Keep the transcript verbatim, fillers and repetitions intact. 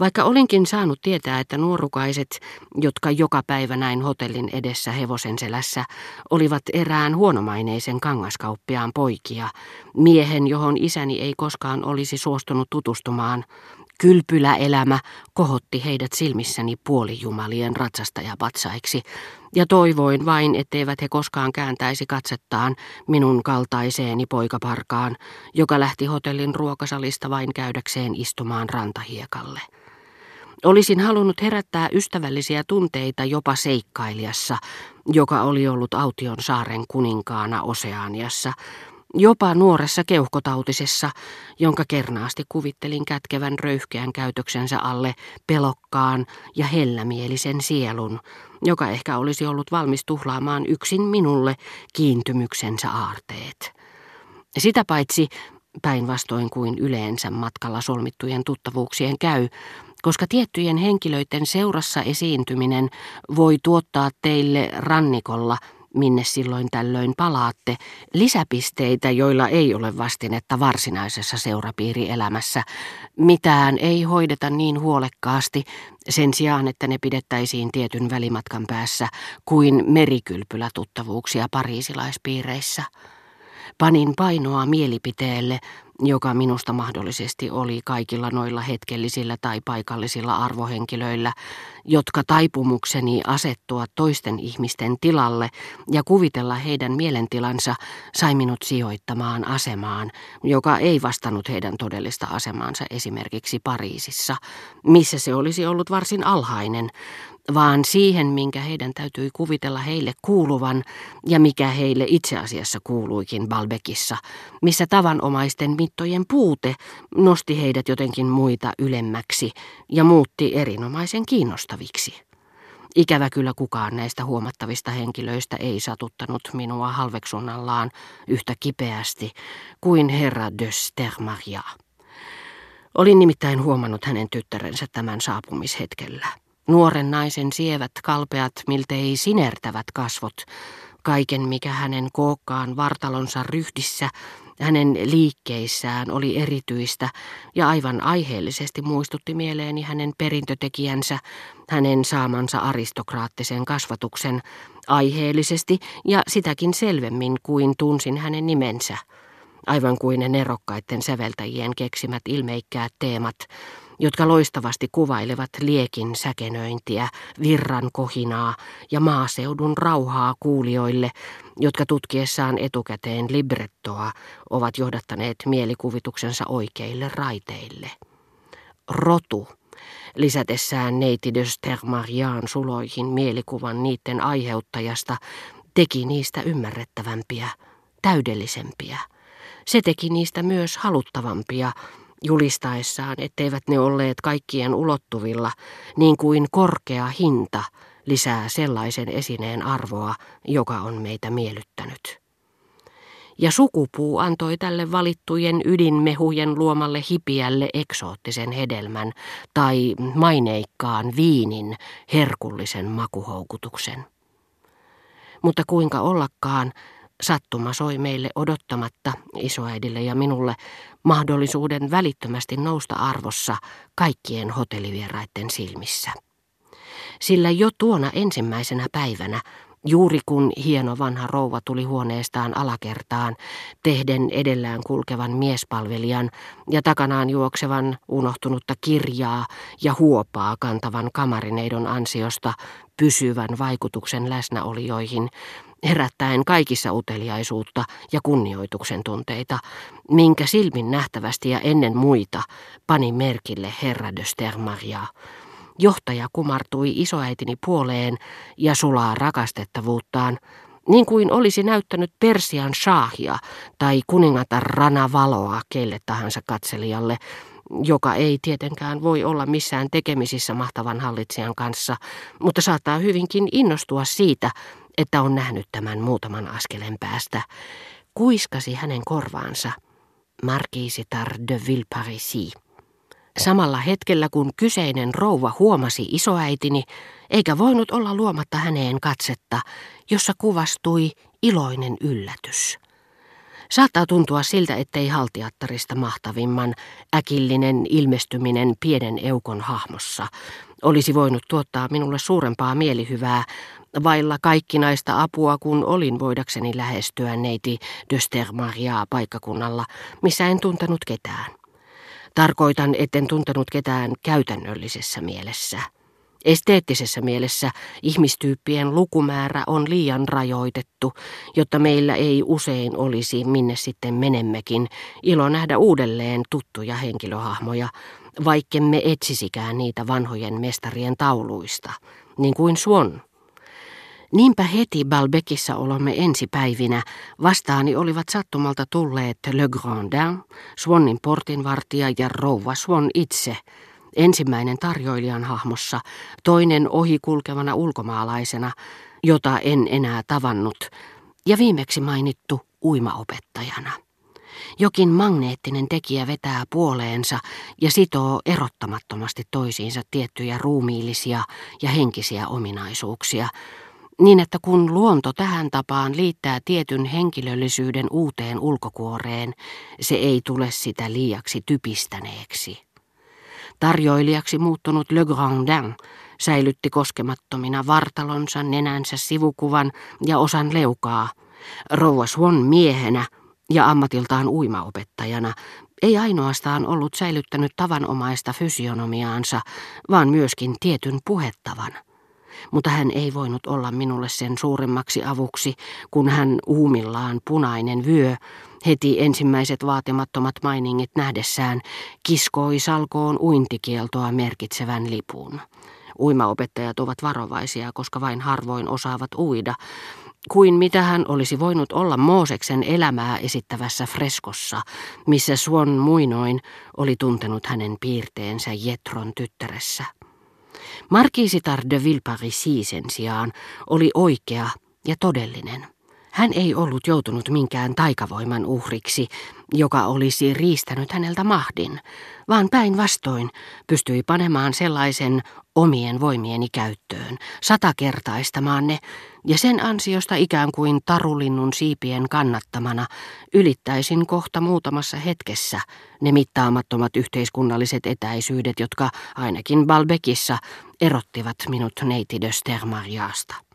Vaikka olinkin saanut tietää, että nuorukaiset, jotka joka päivä näin hotellin edessä hevosen selässä, olivat erään huonomaineisen kangaskauppiaan poikia, miehen, johon isäni ei koskaan olisi suostunut tutustumaan, kylpyläelämä kohotti heidät silmissäni puolijumalien ratsastajapatsaiksi, ja toivoin vain, etteivät he koskaan kääntäisi katsettaan minun kaltaiseeni poikaparkaan, joka lähti hotellin ruokasalista vain käydäkseen istumaan rantahiekalle. Olisin halunnut herättää ystävällisiä tunteita jopa seikkailijassa, joka oli ollut Aution saaren kuninkaana Oseaniassa, jopa nuoressa keuhkotautisessa, jonka kernaasti kuvittelin kätkevän röyhkeän käytöksensä alle pelokkaan ja hellämielisen sielun, joka ehkä olisi ollut valmis tuhlaamaan yksin minulle kiintymyksensä aarteet. Sitä paitsi, päinvastoin kuin yleensä matkalla solmittujen tuttavuuksien käy, koska tiettyjen henkilöiden seurassa esiintyminen voi tuottaa teille rannikolla, minne silloin tällöin palaatte, lisäpisteitä, joilla ei ole vastinetta varsinaisessa seurapiirielämässä. Mitään ei hoideta niin huolekkaasti sen sijaan, että ne pidettäisiin tietyn välimatkan päässä kuin merikylpylätuttavuuksia pariisilaispiireissä. Panin painoa mielipiteelle, joka minusta mahdollisesti oli kaikilla noilla hetkellisillä tai paikallisilla arvohenkilöillä, jotka taipumukseni asettua toisten ihmisten tilalle ja kuvitella heidän mielentilansa sai minut sijoittamaan asemaan, joka ei vastannut heidän todellista asemaansa esimerkiksi Pariisissa, missä se olisi ollut varsin alhainen, vaan siihen, minkä heidän täytyi kuvitella heille kuuluvan ja mikä heille itse asiassa kuuluikin Balbekissa, missä tavanomaisten mittojen puute nosti heidät jotenkin muita ylemmäksi ja muutti erinomaisen kiinnostaviksi. Ikävä kyllä kukaan näistä huomattavista henkilöistä ei satuttanut minua halveksunnallaan yhtä kipeästi kuin herra de Stermaria. Olin nimittäin huomannut hänen tyttärensä tämän saapumishetkellä. Nuoren naisen sievät, kalpeat, miltei sinertävät kasvot, kaiken mikä hänen kookkaan vartalonsa ryhdissä, hänen liikkeissään oli erityistä ja aivan aiheellisesti muistutti mieleeni hänen perintötekijänsä, hänen saamansa aristokraattisen kasvatuksen, aiheellisesti ja sitäkin selvemmin kuin tunsin hänen nimensä, aivan kuin ne nerokkaiden säveltäjien keksimät ilmeikkäät teemat, jotka loistavasti kuvailevat liekin säkenöintiä, virran kohinaa ja maaseudun rauhaa kuulijoille, jotka tutkiessaan etukäteen librettoa ovat johdattaneet mielikuvituksensa oikeille raiteille. Rotu, lisätessään neiti de Stermarian suloihin mielikuvan niiden aiheuttajasta, teki niistä ymmärrettävämpiä, täydellisempiä. Se teki niistä myös haluttavampia, julistaessaan, etteivät ne olleet kaikkien ulottuvilla, niin kuin korkea hinta lisää sellaisen esineen arvoa, joka on meitä miellyttänyt. Ja sukupuu antoi tälle valittujen ydinmehujen luomalle hipiälle eksoottisen hedelmän tai maineikkaan viinin herkullisen makuhoukutuksen. Mutta kuinka ollakaan, sattuma soi meille odottamatta, isoäidille ja minulle, mahdollisuuden välittömästi nousta arvossa kaikkien hotellivieraiden silmissä. Sillä jo tuona ensimmäisenä päivänä, juuri kun hieno vanha rouva tuli huoneestaan alakertaan, tehden edellään kulkevan miespalvelijan ja takanaan juoksevan unohtunutta kirjaa ja huopaa kantavan kamarineidon ansiosta pysyvän vaikutuksen läsnäolijoihin, herättäen kaikissa uteliaisuutta ja kunnioituksen tunteita, minkä silmin nähtävästi ja ennen muita pani merkille herra de Stermaria. Johtaja kumartui isoäitini puoleen ja sulaa rakastettavuuttaan, niin kuin olisi näyttänyt Persian shahia tai kuningatar Ranavaloa kelle tahansa katselijalle, joka ei tietenkään voi olla missään tekemisissä mahtavan hallitsijan kanssa, mutta saattaa hyvinkin innostua siitä, että on nähnyt tämän muutaman askelen päästä, kuiskasi hänen korvaansa Markiisi de Villeparisis. Samalla hetkellä, kun kyseinen rouva huomasi isoäitini, eikä voinut olla luomatta häneen katsetta, jossa kuvastui iloinen yllätys. Saattaa tuntua siltä, ettei haltijattarista mahtavimman äkillinen ilmestyminen pienen eukon hahmossa olisi voinut tuottaa minulle suurempaa mielihyvää, vailla kaikkinaista apua, kun olin voidakseni lähestyä neiti de Stermariaa paikkakunnalla, missä en tuntenut ketään. Tarkoitan, etten tuntenut ketään käytännöllisessä mielessä. Esteettisessä mielessä ihmistyyppien lukumäärä on liian rajoitettu, jotta meillä ei usein olisi, minne sitten menemmekin, ilo nähdä uudelleen tuttuja henkilöhahmoja, vaikkemme etsisikään niitä vanhojen mestarien tauluista, niin kuin Swann. Niinpä heti Balbekissa olomme ensipäivinä vastaani olivat sattumalta tulleet Legrandin, Swannin portinvartija ja rouva Swann itse, ensimmäinen tarjoilijan hahmossa, toinen ohikulkevana ulkomaalaisena, jota en enää tavannut, ja viimeksi mainittu uimaopettajana. Jokin magneettinen tekijä vetää puoleensa ja sitoo erottamattomasti toisiinsa tiettyjä ruumiillisia ja henkisiä ominaisuuksia, niin että kun luonto tähän tapaan liittää tietyn henkilöllisyyden uuteen ulkokuoreen, se ei tule sitä liiaksi typistäneeksi. Tarjoilijaksi muuttunut Legrandin säilytti koskemattomina vartalonsa, nenänsä sivukuvan ja osan leukaa. Rouva Swann miehenä ja ammatiltaan uimaopettajana ei ainoastaan ollut säilyttänyt tavanomaista fysionomiaansa, vaan myöskin tietyn puhettavan. Mutta hän ei voinut olla minulle sen suuremmaksi avuksi, kun hän uumillaan punainen vyö heti ensimmäiset vaatimattomat mainingit nähdessään kiskoi salkoon uintikieltoa merkitsevän lipun. Uimaopettajat ovat varovaisia, koska vain harvoin osaavat uida, kuin mitä hän olisi voinut olla Mooseksen elämää esittävässä freskossa, missä Swann muinoin oli tuntenut hänen piirteensä Jetron tyttäressä. Markiisi de Villeparisis sen sijaan oli oikea ja todellinen. Hän ei ollut joutunut minkään taikavoiman uhriksi, joka olisi riistänyt häneltä mahdin, vaan päinvastoin pystyi panemaan sellaisen omien voimieni käyttöön, satakertaistamaan ne, ja sen ansiosta ikään kuin tarulinnun siipien kannattamana ylittäisin kohta muutamassa hetkessä ne mittaamattomat yhteiskunnalliset etäisyydet, jotka ainakin Balbekissa erottivat minut neiti de Stermariasta.